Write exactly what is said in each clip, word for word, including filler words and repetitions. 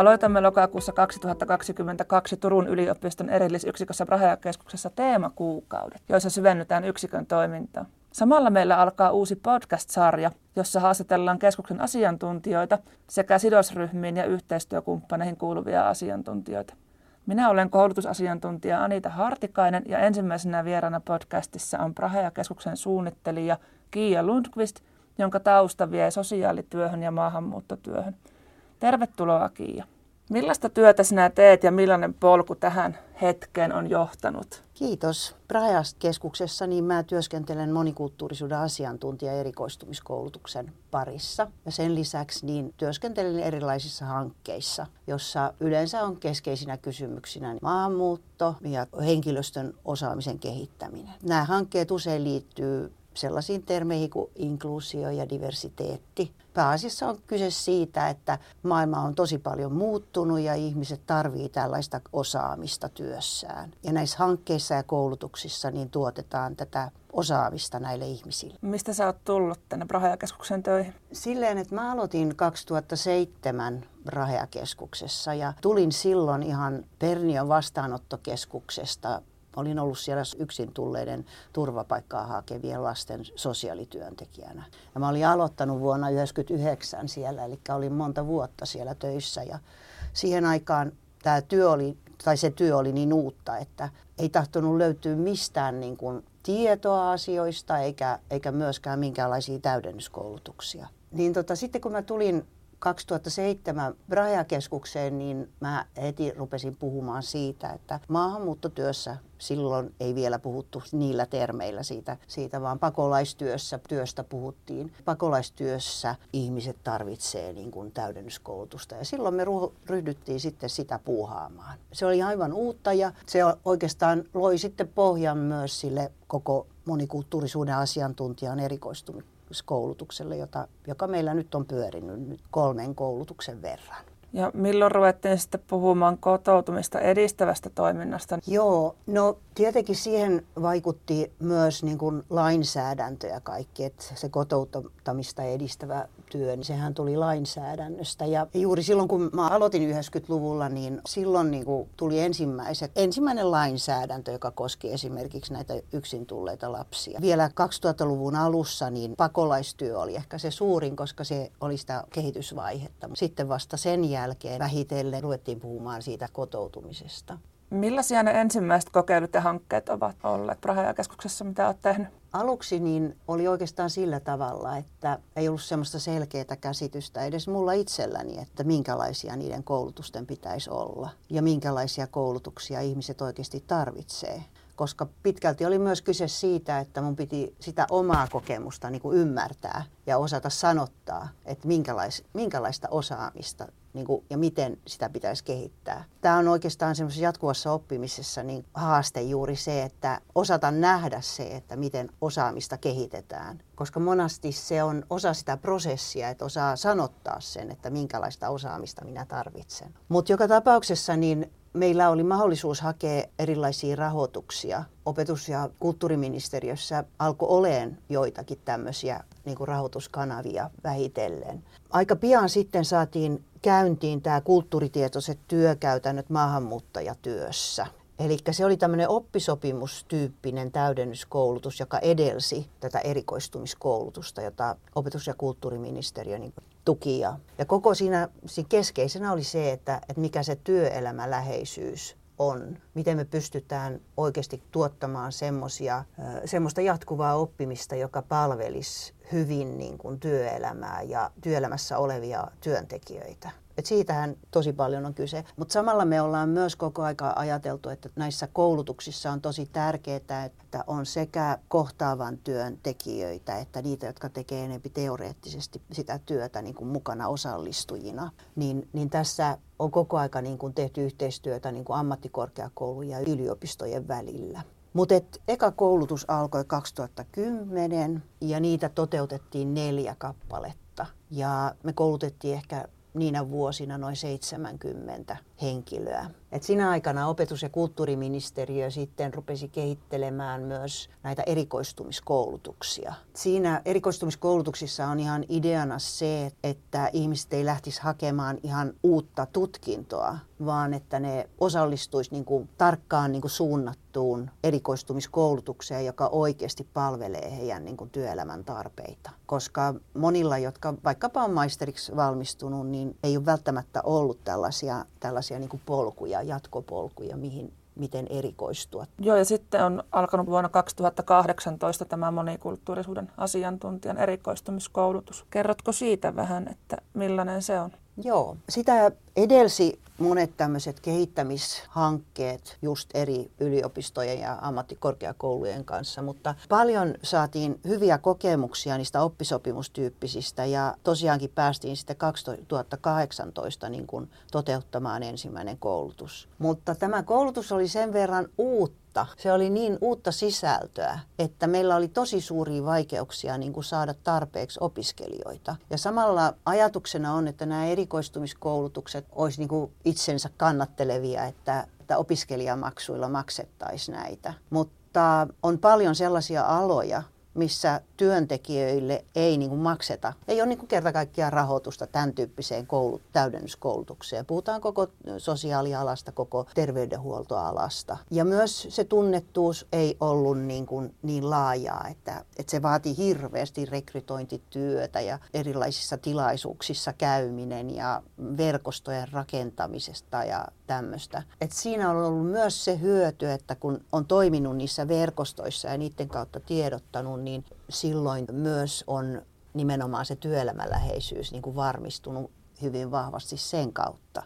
Aloitamme lokakuussa kaksituhattakaksikymmentäkaksi Turun yliopiston erillisyksikössä Braheja-keskuksessa teemakuukaudet, joissa syvennytään yksikön toimintaa. Samalla meillä alkaa uusi podcast-sarja, jossa haastatellaan keskuksen asiantuntijoita sekä sidosryhmiin ja yhteistyökumppaneihin kuuluvia asiantuntijoita. Minä olen koulutusasiantuntija Anita Hartikainen ja ensimmäisenä vieraana podcastissa on Braheja-keskuksen suunnittelija Kiia Lundqvist, jonka tausta vie sosiaalityöhön ja maahanmuuttotyöhön. Tervetuloa, Kiia. Millaista työtä sinä teet ja millainen polku tähän hetkeen on johtanut? Kiitos. Braheja-keskuksessa niin mä työskentelen monikulttuurisuuden asiantuntija- ja erikoistumiskoulutuksen parissa. Ja sen lisäksi niin työskentelen erilaisissa hankkeissa, jossa yleensä on keskeisinä kysymyksinä maahanmuutto ja henkilöstön osaamisen kehittäminen. Nämä hankkeet usein liittyy sellaisiin termeihin kuin inkluusio ja diversiteetti. Pääasiassa on kyse siitä, että maailma on tosi paljon muuttunut ja ihmiset tarvitsevat tällaista osaamista työssään. Ja näissä hankkeissa ja koulutuksissa niin tuotetaan tätä osaamista näille ihmisille. Mistä sä oot tullut tänne Braheja-keskuksen töihin? Silleen, että mä aloitin kaksituhattaseitsemän Braheja-keskuksessa ja tulin silloin ihan Pernion vastaanottokeskuksesta. Olin ollut siellä yksin tulleiden turvapaikkaa hakevien lasten sosiaalityöntekijänä. Ja mä olin aloittanut vuonna yhdeksänkymmentäyhdeksän siellä, eli olin monta vuotta siellä töissä. Ja siihen aikaan tää työ oli, tai se työ oli niin uutta, että ei tahtonut löytyä mistään niin kuin tietoa asioista eikä, eikä myöskään minkäänlaisia täydennyskoulutuksia. Niin tota, sitten kun mä tulin kaksituhattaseitsemän Braheja-keskukseen, niin mä heti rupesin puhumaan siitä, että maahanmuuttotyössä silloin ei vielä puhuttu niillä termeillä siitä, siitä vaan pakolaistyössä työstä puhuttiin. Pakolaistyössä ihmiset tarvitsee niin kuin täydennyskoulutusta ja silloin me ryhdyttiin sitten sitä puuhaamaan. Se oli aivan uutta ja se oikeastaan loi sitten pohjan myös sille koko monikulttuurisuuden asiantuntijan erikoistumiselle koulutukselle, jota, joka meillä nyt on pyörinyt nyt kolmen koulutuksen verran. Ja milloin ruvettiin sitten puhumaan kotoutumista edistävästä toiminnasta? Joo, no tietenkin siihen vaikutti myös niin kuin lainsäädäntö ja kaikki, että se kotouttamista edistävä työ, niin sehän tuli lainsäädännöstä. Ja juuri silloin, kun mä aloitin yhdeksänkymmentäluvulla, niin silloin niin kuin tuli ensimmäiset, ensimmäinen lainsäädäntö, joka koski esimerkiksi näitä yksin tulleita lapsia. Vielä kaksituhattaluvun alussa niin pakolaistyö oli ehkä se suurin, koska se oli sitä kehitysvaihetta. Sitten vasta sen jälkeen jälkeen vähitellen ruvettiin puhumaan siitä kotoutumisesta. Millaisia ne ensimmäiset kokeilut ja hankkeet ovat olleet Braheja-keskuksessa, mitä olet tehnyt? Aluksi niin oli oikeastaan sillä tavalla, että ei ollut semmoista selkeää käsitystä edes mulla itselläni, että minkälaisia niiden koulutusten pitäisi olla ja minkälaisia koulutuksia ihmiset oikeasti tarvitsee. Koska pitkälti oli myös kyse siitä, että mun piti sitä omaa kokemusta niin kuin ymmärtää ja osata sanottaa, että minkälais, minkälaista osaamista niin kuin, ja miten sitä pitäisi kehittää. Tämä on oikeastaan semmoisessa jatkuvassa oppimisessa niin haaste juuri se, että osata nähdä se, että miten osaamista kehitetään. Koska monasti se on osa sitä prosessia, että osaa sanottaa sen, että minkälaista osaamista minä tarvitsen. Mutta joka tapauksessa niin meillä oli mahdollisuus hakea erilaisia rahoituksia. Opetus- ja kulttuuriministeriössä alkoi oleen joitakin tämmöisiä niin kuin rahoituskanavia vähitellen. Aika pian sitten saatiin käyntiin tämä kulttuuritietoiset työkäytännöt maahanmuuttajatyössä. Eli se oli tämmöinen oppisopimustyyppinen täydennyskoulutus, joka edelsi tätä erikoistumiskoulutusta, jota opetus- ja kulttuuriministeriö tuki. Ja koko siinä, siinä keskeisenä oli se, että, että mikä se työelämäläheisyys on. Miten me pystytään oikeasti tuottamaan semmosia, semmoista jatkuvaa oppimista, joka palvelisi hyvin niin kuin työelämää ja työelämässä olevia työntekijöitä. Et siitähän tosi paljon on kyse. Mutta samalla me ollaan myös koko aika ajateltu, että näissä koulutuksissa on tosi tärkeää, että on sekä kohtaavan työn tekijöitä, että niitä, jotka tekee enemmän teoreettisesti sitä työtä niin kuin mukana osallistujina. Niin, niin tässä on koko aika niin kuin tehty yhteistyötä niin kuin ammattikorkeakoulujen ja yliopistojen välillä. Mutta eka koulutus alkoi kaksituhattakymmenen ja niitä toteutettiin neljä kappaletta. Ja me koulutettiin ehkä niinä vuosina noin seitsemänkymmentä henkilöä. Et siinä aikana opetus- ja kulttuuriministeriö sitten rupesi kehittelemään myös näitä erikoistumiskoulutuksia. Siinä erikoistumiskoulutuksissa on ihan ideana se, että ihmiset ei lähtisi hakemaan ihan uutta tutkintoa, vaan että ne osallistuisi niin kuin tarkkaan niin kuin suunnattuun erikoistumiskoulutukseen, joka oikeasti palvelee heidän niin kuin työelämän tarpeita. Koska monilla, jotka vaikkapa on maisteriksi valmistunut, niin ei ole välttämättä ollut tällaisia, tällaisia niin kuin polkuja, jatkopolkuja, mihin, miten erikoistua. Joo, ja sitten on alkanut vuonna kaksituhattakahdeksantoista tämä monikulttuurisuuden asiantuntijan erikoistumiskoulutus. Kerrotko siitä vähän, että millainen se on? Joo, sitä edelsi monet tämmöiset kehittämishankkeet just eri yliopistojen ja ammattikorkeakoulujen kanssa, mutta paljon saatiin hyviä kokemuksia niistä oppisopimustyyppisistä ja tosiaankin päästiin sitten kaksituhattakahdeksantoista niin kuin toteuttamaan ensimmäinen koulutus. Mutta tämä koulutus oli sen verran uutta. Se oli niin uutta sisältöä, että meillä oli tosi suuria vaikeuksia niin kuin saada tarpeeksi opiskelijoita. Ja samalla ajatuksena on, että nämä erikoistumiskoulutukset olisi niin kuin itsensä kannattelevia, että, että opiskelijamaksuilla maksettaisiin näitä. Mutta on paljon sellaisia aloja, missä työntekijöille ei niin kuin makseta. Ei ole niin kuin kerta kaikkiaan rahoitusta tämän tyyppiseen koulut, täydennyskoulutukseen. Puhutaan koko sosiaalialasta, koko terveydenhuoltoalasta. Ja myös se tunnettuus ei ollut niin kuin niin laajaa, että, että se vaatii hirveästi rekrytointityötä ja erilaisissa tilaisuuksissa käyminen ja verkostojen rakentamisesta ja tämmöistä. Et siinä on ollut myös se hyöty, että kun on toiminut niissä verkostoissa ja niiden kautta tiedottanut, niin silloin myös on nimenomaan se työelämäläheisyys niin kuin varmistunut hyvin vahvasti sen kautta.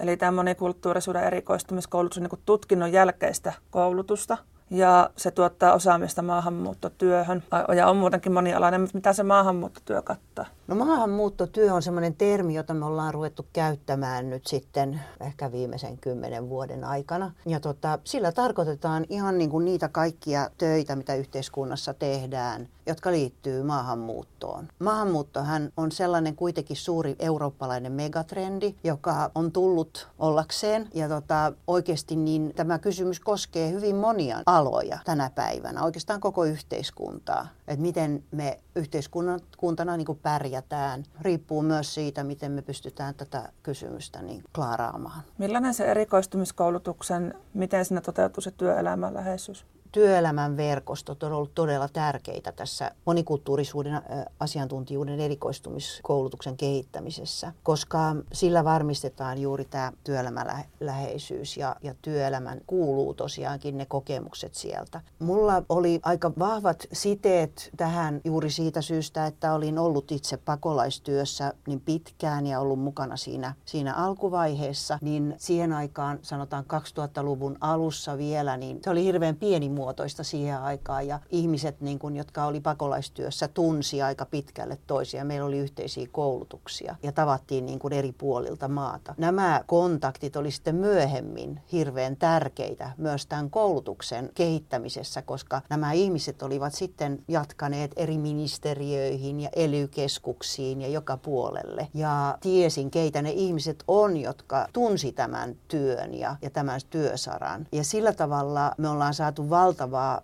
Eli tämä monikulttuurisuuden erikoistumiskoulutus on niin kuin tutkinnon jälkeistä koulutusta ja se tuottaa osaamista maahanmuuttotyöhön ja on muutenkin monialainen, mutta mitä se maahanmuuttotyö kattaa? No maahanmuuttotyö on semmoinen termi, jota me ollaan ruvettu käyttämään nyt sitten ehkä viimeisen kymmenen vuoden aikana. Ja tota, sillä tarkoitetaan ihan niin kuin niitä kaikkia töitä, mitä yhteiskunnassa tehdään, jotka liittyy maahanmuuttoon. Maahanmuuttohan on sellainen kuitenkin suuri eurooppalainen megatrendi, joka on tullut ollakseen. Ja tota, oikeasti niin tämä kysymys koskee hyvin monia aloja tänä päivänä, oikeastaan koko yhteiskuntaa. Että miten me yhteiskuntana niin kuin pärjätään, riippuu myös siitä, miten me pystytään tätä kysymystä niin klaaraamaan. Millainen se erikoistumiskoulutuksen, miten siinä toteutuu se työelämän läheisyys? Työelämän verkostot on ollut todella tärkeitä tässä monikulttuurisuuden asiantuntijuuden erikoistumiskoulutuksen kehittämisessä, koska sillä varmistetaan juuri tämä työelämäläheisyys ja, ja työelämän kuuluu tosiaankin ne kokemukset sieltä. Mulla oli aika vahvat siteet tähän juuri siitä syystä, että olin ollut itse pakolaistyössä niin pitkään ja ollut mukana siinä, siinä alkuvaiheessa, niin siihen aikaan sanotaan kaksituhattaluvun alussa vielä, niin se oli hirveän pieni muotoista siihen aikaan ja ihmiset, niin kun, jotka oli pakolaistyössä, tunsi aika pitkälle toisia. Meillä oli yhteisiä koulutuksia ja tavattiin niin kun, eri puolilta maata. Nämä kontaktit oli sitten myöhemmin hirveän tärkeitä myös tämän koulutuksen kehittämisessä, koska nämä ihmiset olivat sitten jatkaneet eri ministeriöihin ja E L Y-keskuksiin ja joka puolelle. Ja tiesin, keitä ne ihmiset on, jotka tunsi tämän työn ja, ja tämän työsaran. Ja sillä tavalla me ollaan saatu valtavaa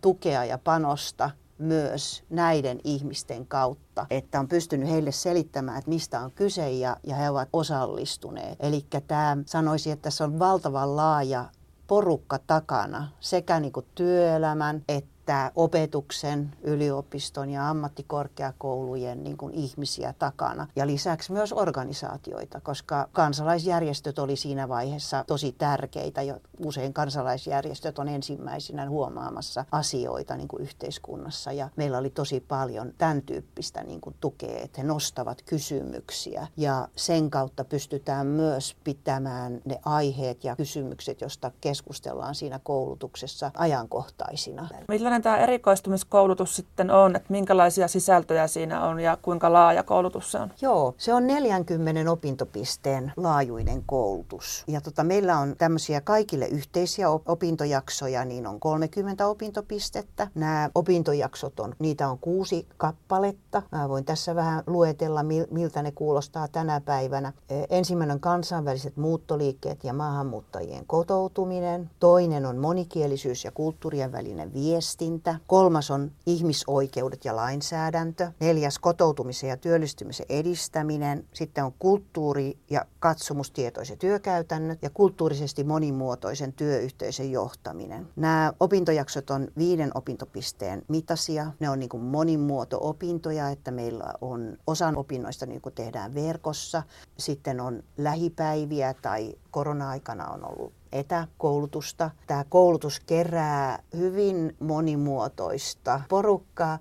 tukea ja panosta myös näiden ihmisten kautta, että on pystynyt heille selittämään, että mistä on kyse ja, ja he ovat osallistuneet. Eli tämä sanoisi, että tässä on valtavan laaja porukka takana sekä niin kuin työelämän että Tämä opetuksen, yliopiston ja ammattikorkeakoulujen niin kuin ihmisiä takana ja lisäksi myös organisaatioita, koska kansalaisjärjestöt oli siinä vaiheessa tosi tärkeitä. Usein kansalaisjärjestöt on ensimmäisenä huomaamassa asioita niin kuin yhteiskunnassa ja meillä oli tosi paljon tämän tyyppistä niin kuin tukea, että he nostavat kysymyksiä ja sen kautta pystytään myös pitämään ne aiheet ja kysymykset, joista keskustellaan siinä koulutuksessa ajankohtaisina. Millä minkälainen tämä erikoistumiskoulutus sitten on, että minkälaisia sisältöjä siinä on ja kuinka laaja koulutus se on? Joo, se on neljänkymmenen opintopisteen laajuinen koulutus. Ja tota, meillä on tämmöisiä kaikille yhteisiä opintojaksoja, niin on kolmekymmentä opintopistettä. Nämä opintojaksot on, niitä on kuusi kappaletta. Mä voin tässä vähän luetella, miltä ne kuulostaa tänä päivänä. Ensimmäinen on kansainväliset muuttoliikkeet ja maahanmuuttajien kotoutuminen. Toinen on monikielisyys ja kulttuurien välinen viestintä. Kolmas on ihmisoikeudet ja lainsäädäntö. Neljäs kotoutumisen ja työllistymisen edistäminen. Sitten on kulttuuri- ja katsomustietoiset työkäytännöt ja kulttuurisesti monimuotoisen työyhteisön johtaminen. Nämä opintojaksot on viiden opintopisteen mitaisia. Ne on niin kuin monimuoto-opintoja, että meillä on osan opinnoista niin kuin tehdään verkossa. Sitten on lähipäiviä tai korona-aikana on ollut etäkoulutusta. Tämä koulutus kerää hyvin monimuotoista porukkaa,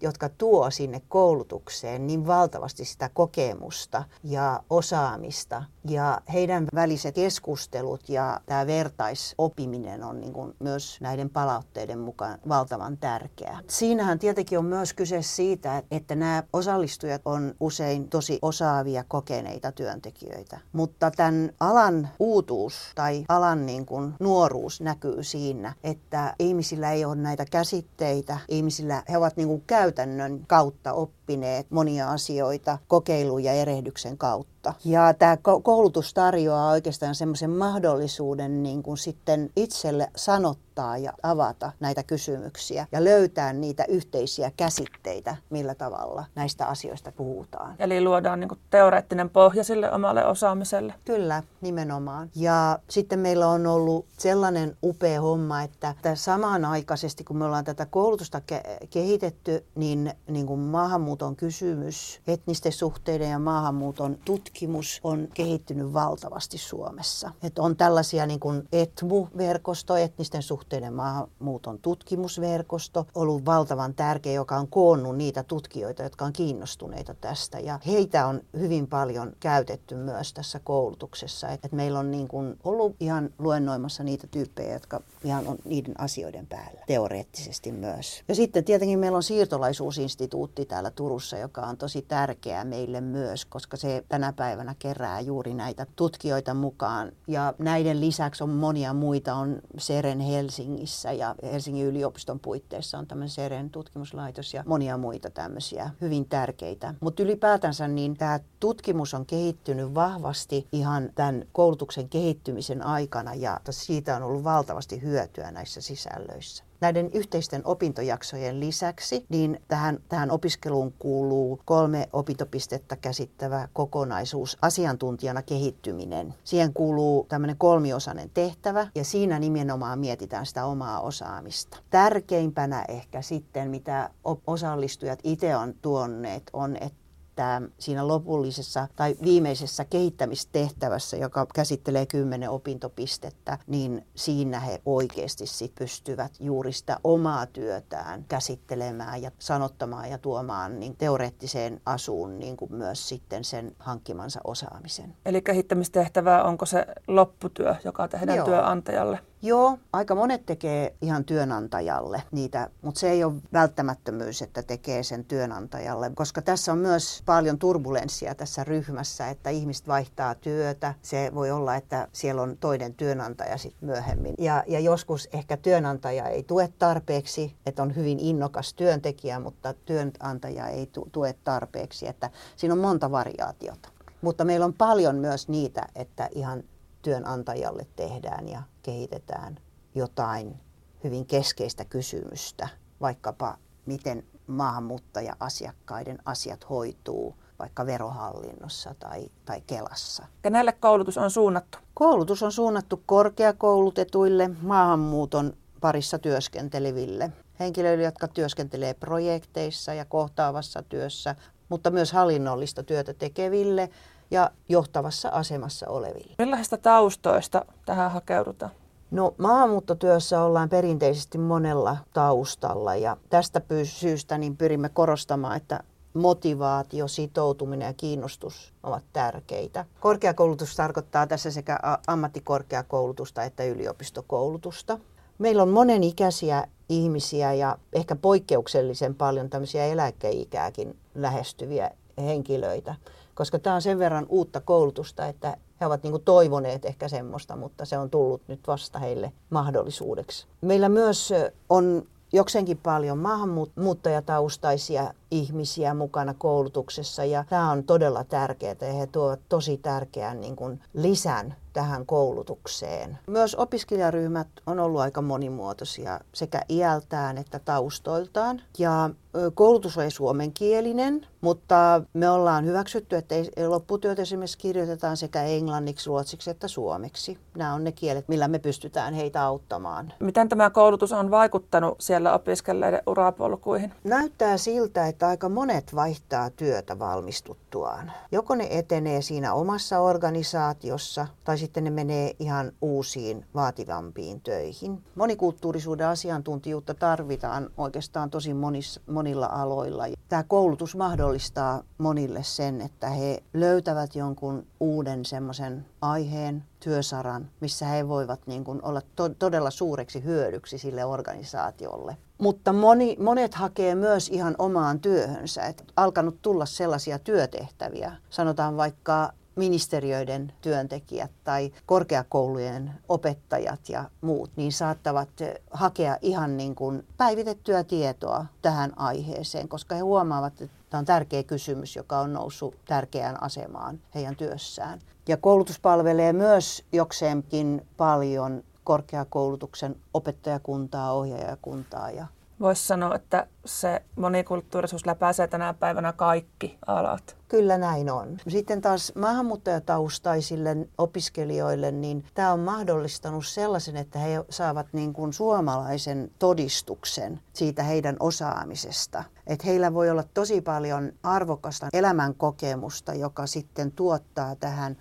jotka tuo sinne koulutukseen niin valtavasti sitä kokemusta ja osaamista. Ja heidän väliset keskustelut ja tämä vertaisoppiminen on niin kuin myös näiden palautteiden mukaan valtavan tärkeää. Siinähän tietenkin on myös kyse siitä, että nämä osallistujat on usein tosi osaavia, kokeneita työntekijöitä. Mutta tämän alan uutuus tai alan niin kuin nuoruus näkyy siinä, että ihmisillä ei ole näitä käsitteitä. Ihmisillä he ovat niin kuin käytännön kautta oppineet monia asioita kokeilun ja erehdyksen kautta. Ja tämä koulutus tarjoaa oikeastaan semmoisen mahdollisuuden niin kuin sitten itselle sanottaa ja avata näitä kysymyksiä ja löytää niitä yhteisiä käsitteitä, millä tavalla näistä asioista puhutaan. Eli luodaan niin kuin teoreettinen pohja sille omalle osaamiselle. Kyllä, nimenomaan. Ja sitten meillä on ollut sellainen upea homma, että samanaikaisesti kun me ollaan tätä koulutusta ke- kehitetty, niin, niin kuin maahanmuuton kysymys, etnisten suhteiden ja maahanmuuton tutkimus, Tutkimus on kehittynyt valtavasti Suomessa. Et on tällaisia niin kuin E T M U-verkosto, etnisten suhteiden maahanmuuton tutkimusverkosto, ollut valtavan tärkeä, joka on koonnut niitä tutkijoita, jotka on kiinnostuneita tästä. Ja heitä on hyvin paljon käytetty myös tässä koulutuksessa. Et meillä on niin kuin ollut ihan luennoimassa niitä tyyppejä, jotka ihan on niiden asioiden päällä teoreettisesti myös. Ja sitten tietenkin meillä on siirtolaisuusinstituutti täällä Turussa, joka on tosi tärkeä meille myös, koska se tänä päivänä kerää juuri näitä tutkijoita mukaan. Ja näiden lisäksi on monia muita, on Seren Helsingissä ja Helsingin yliopiston puitteissa on tämmöinen Seren tutkimuslaitos ja monia muita tämmöisiä hyvin tärkeitä. Mutta ylipäätänsä niin tämä tutkimus on kehittynyt vahvasti ihan tämän koulutuksen kehittymisen aikana ja siitä on ollut valtavasti hyötyä näissä sisällöissä. Näiden yhteisten opintojaksojen lisäksi niin tähän, tähän opiskeluun kuuluu kolme opintopistettä käsittävä kokonaisuus, asiantuntijana kehittyminen. Siihen kuuluu tämmöinen kolmiosainen tehtävä ja siinä nimenomaan mietitään sitä omaa osaamista. Tärkeimpänä ehkä sitten, mitä osallistujat itse on tuonneet, on, että Tämä siinä lopullisessa tai viimeisessä kehittämistehtävässä, joka käsittelee kymmenen opintopistettä, niin siinä he oikeasti sit pystyvät juuri sitä omaa työtään käsittelemään ja sanottamaan ja tuomaan niin teoreettiseen asuun niin kuin myös sitten sen hankkimansa osaamisen. Eli kehittämistehtävää onko se lopputyö, joka tehdään Joo. työnantajalle? Joo, aika monet tekee ihan työnantajalle niitä, mutta se ei ole välttämättömyys, että tekee sen työnantajalle, koska tässä on myös paljon turbulenssia tässä ryhmässä, että ihmiset vaihtaa työtä. Se voi olla, että siellä on toinen työnantaja sitten myöhemmin. Ja, ja joskus ehkä työnantaja ei tue tarpeeksi, että on hyvin innokas työntekijä, mutta työnantaja ei tue tarpeeksi, että siinä on monta variaatiota. Mutta meillä on paljon myös niitä, että ihan työnantajalle tehdään ja kehitetään jotain hyvin keskeistä kysymystä, vaikkapa miten maahanmuuttaja-asiakkaiden asiat hoituu, vaikka verohallinnossa tai, tai Kelassa. Kenelle koulutus on suunnattu? Koulutus on suunnattu korkeakoulutetuille maahanmuuton parissa työskenteleville henkilöille, jotka työskentelee projekteissa ja kohtaavassa työssä, mutta myös hallinnollista työtä tekeville ja johtavassa asemassa oleville. Millaisista taustoista tähän hakeudutaan? No, maahanmuuttotyössä ollaan perinteisesti monella taustalla ja tästä syystä niin pyrimme korostamaan, että motivaatio, sitoutuminen ja kiinnostus ovat tärkeitä. Korkeakoulutus tarkoittaa tässä sekä ammattikorkeakoulutusta että yliopistokoulutusta. Meillä on monenikäisiä ihmisiä ja ehkä poikkeuksellisen paljon tämmöisiä eläkeikääkin lähestyviä henkilöitä, koska tämä on sen verran uutta koulutusta, että he ovat niin kuin toivoneet ehkä semmoista, mutta se on tullut nyt vasta heille mahdollisuudeksi. Meillä myös on jokseenkin paljon maahanmuuttajataustaisia ihmisiä mukana koulutuksessa ja tämä on todella tärkeää ja he tuovat tosi tärkeän niin kuin lisän tähän koulutukseen. Myös opiskelijaryhmät on ollut aika monimuotoisia sekä iältään että taustoiltaan. Ja koulutus on suomenkielinen, mutta me ollaan hyväksytty, että lopputyöt esimerkiksi kirjoitetaan sekä englanniksi, ruotsiksi että suomeksi. Nämä on ne kielet, millä me pystytään heitä auttamaan. Miten tämä koulutus on vaikuttanut siellä opiskelijoiden urapolkuihin? Näyttää siltä, että aika monet vaihtaa työtä valmistuttuaan. Joko ne etenee siinä omassa organisaatiossa tai sitten ne menee ihan uusiin vaativampiin töihin. Monikulttuurisuuden asiantuntijuutta tarvitaan oikeastaan tosi monissa, monilla aloilla. Tämä koulutus mahdollistaa monille sen, että he löytävät jonkun uuden semmoisen aiheen, työsaran, missä he voivat niin kuin olla to- todella suureksi hyödyksi sille organisaatiolle. Mutta moni, monet hakee myös ihan omaan työhönsä. Et alkanut tulla sellaisia työtehtäviä, sanotaan vaikka ministeriöiden työntekijät tai korkeakoulujen opettajat ja muut, niin saattavat hakea ihan niin kuin päivitettyä tietoa tähän aiheeseen, koska he huomaavat, että tämä on tärkeä kysymys, joka on noussut tärkeään asemaan heidän työssään. Ja koulutus palvelee myös jokseenkin paljon korkeakoulutuksen opettajakuntaa, ohjaajakuntaa ja voisi sanoa, että se monikulttuurisuus läpäisee tänä päivänä kaikki alat. Kyllä näin on. Sitten taas maahanmuuttajataustaisille opiskelijoille, niin tämä on mahdollistanut sellaisen, että he saavat niin kuin suomalaisen todistuksen siitä heidän osaamisesta. Että heillä voi olla tosi paljon arvokasta elämänkokemusta, joka sitten tuottaa tähän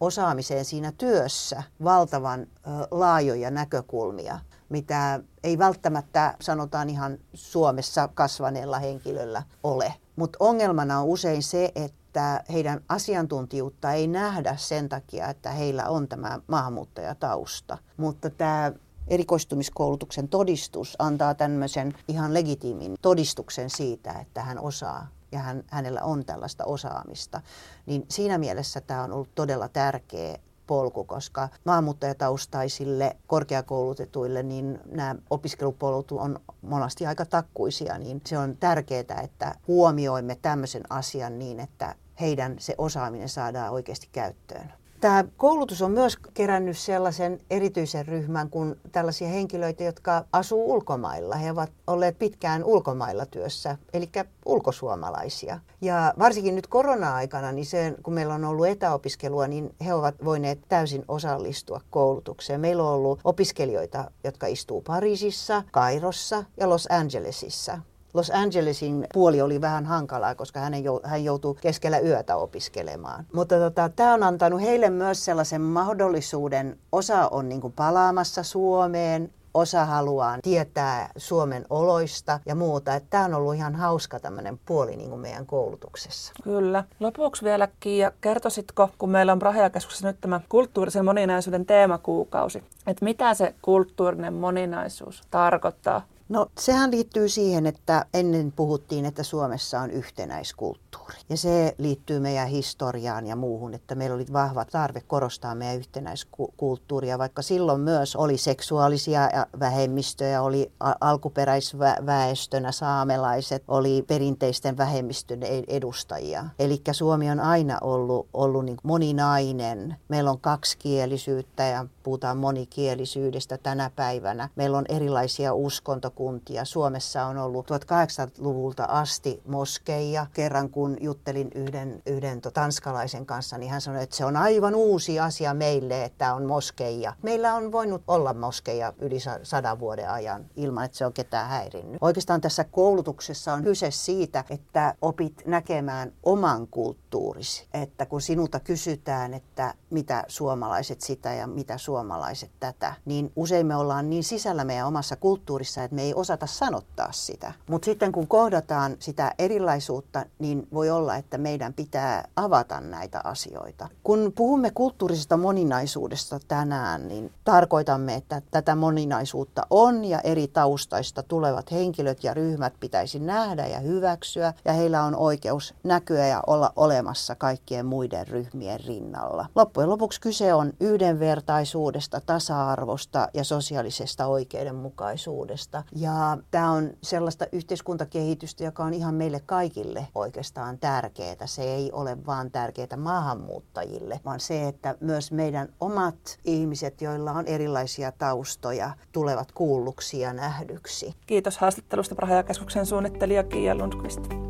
osaamiseen siinä työssä valtavan laajoja näkökulmia, mitä ei välttämättä sanotaan ihan Suomessa kasvaneella henkilöllä ole. Mutta ongelmana on usein se, että heidän asiantuntijuutta ei nähdä sen takia, että heillä on tämä maahanmuuttajatausta. Mutta tämä erikoistumiskoulutuksen todistus antaa tämmöisen ihan legitiimin todistuksen siitä, että hän osaa ja hän, hänellä on tällaista osaamista. Niin siinä mielessä tämä on ollut todella tärkeä polku, koska maahanmuuttajataustaisille korkeakoulutetuille niin nämä opiskelupolut on monasti aika takkuisia, niin se on tärkeää, että huomioimme tämmöisen asian niin, että heidän se osaaminen saadaan oikeasti käyttöön. Tämä koulutus on myös kerännyt sellaisen erityisen ryhmän kuin tällaisia henkilöitä, jotka asuu ulkomailla. He ovat olleet pitkään ulkomailla työssä, eli ulkosuomalaisia. Ja varsinkin nyt korona-aikana, niin sen, kun meillä on ollut etäopiskelua, niin he ovat voineet täysin osallistua koulutukseen. Meillä on ollut opiskelijoita, jotka istuu Pariisissa, Kairossa ja Los Angelesissa. Los Angelesin puoli oli vähän hankalaa, koska hän, jou, hän joutui keskellä yötä opiskelemaan. Mutta tota, tämä on antanut heille myös sellaisen mahdollisuuden. Osa on niin kuin palaamassa Suomeen, osa haluaa tietää Suomen oloista ja muuta. Tämä on ollut ihan hauska tämmöinen puoli niin kuin meidän koulutuksessa. Kyllä. Lopuksi vielä Kiia, kertoisitko, kun meillä on Braheja-keskuksessa nyt tämä kulttuurisen moninaisuuden teemakuukausi, että mitä se kulttuurinen moninaisuus tarkoittaa? No sehän liittyy siihen, että ennen puhuttiin, että Suomessa on yhtenäiskulttuuri. Ja se liittyy meidän historiaan ja muuhun, että meillä oli vahva tarve korostaa meidän yhtenäiskulttuuria, vaikka silloin myös oli seksuaalisia vähemmistöjä, oli alkuperäisväestönä saamelaiset, oli perinteisten vähemmistön edustajia. Eli Suomi on aina ollut, ollut niin moninainen. Meillä on kaksikielisyyttä ja puhutaan monikielisyydestä tänä päivänä. Meillä on erilaisia uskontoja. Kuntia. Suomessa on ollut tuhatkahdeksansataaluvulta asti moskeija. Kerran kun juttelin yhden, yhden tanskalaisen kanssa, niin hän sanoi, että se on aivan uusi asia meille, että on moskeija. Meillä on voinut olla moskeija yli sadan vuoden ajan ilman, että se on ketään häirinnyt. Oikeastaan tässä koulutuksessa on kyse siitä, että opit näkemään oman kulttuurisi. Että kun sinulta kysytään, että mitä suomalaiset sitä ja mitä suomalaiset tätä, niin usein me ollaan niin sisällä meidän omassa kulttuurissa, että me ei osata sanottaa sitä. Mutta sitten kun kohdataan sitä erilaisuutta, niin voi olla, että meidän pitää avata näitä asioita. Kun puhumme kulttuurisesta moninaisuudesta tänään, niin tarkoitamme, että tätä moninaisuutta on ja eri taustaista tulevat henkilöt ja ryhmät pitäisi nähdä ja hyväksyä ja heillä on oikeus näkyä ja olla olemassa kaikkien muiden ryhmien rinnalla. Loppujen lopuksi kyse on yhdenvertaisuudesta, tasa-arvosta ja sosiaalisesta oikeudenmukaisuudesta. Ja tämä on sellaista yhteiskuntakehitystä, joka on ihan meille kaikille oikeastaan tärkeää. Se ei ole vaan tärkeää maahanmuuttajille, vaan se, että myös meidän omat ihmiset, joilla on erilaisia taustoja, tulevat kuulluksi ja nähdyksi. Kiitos haastattelusta Braheja-keskuksen suunnittelija Kiia Lundqvist.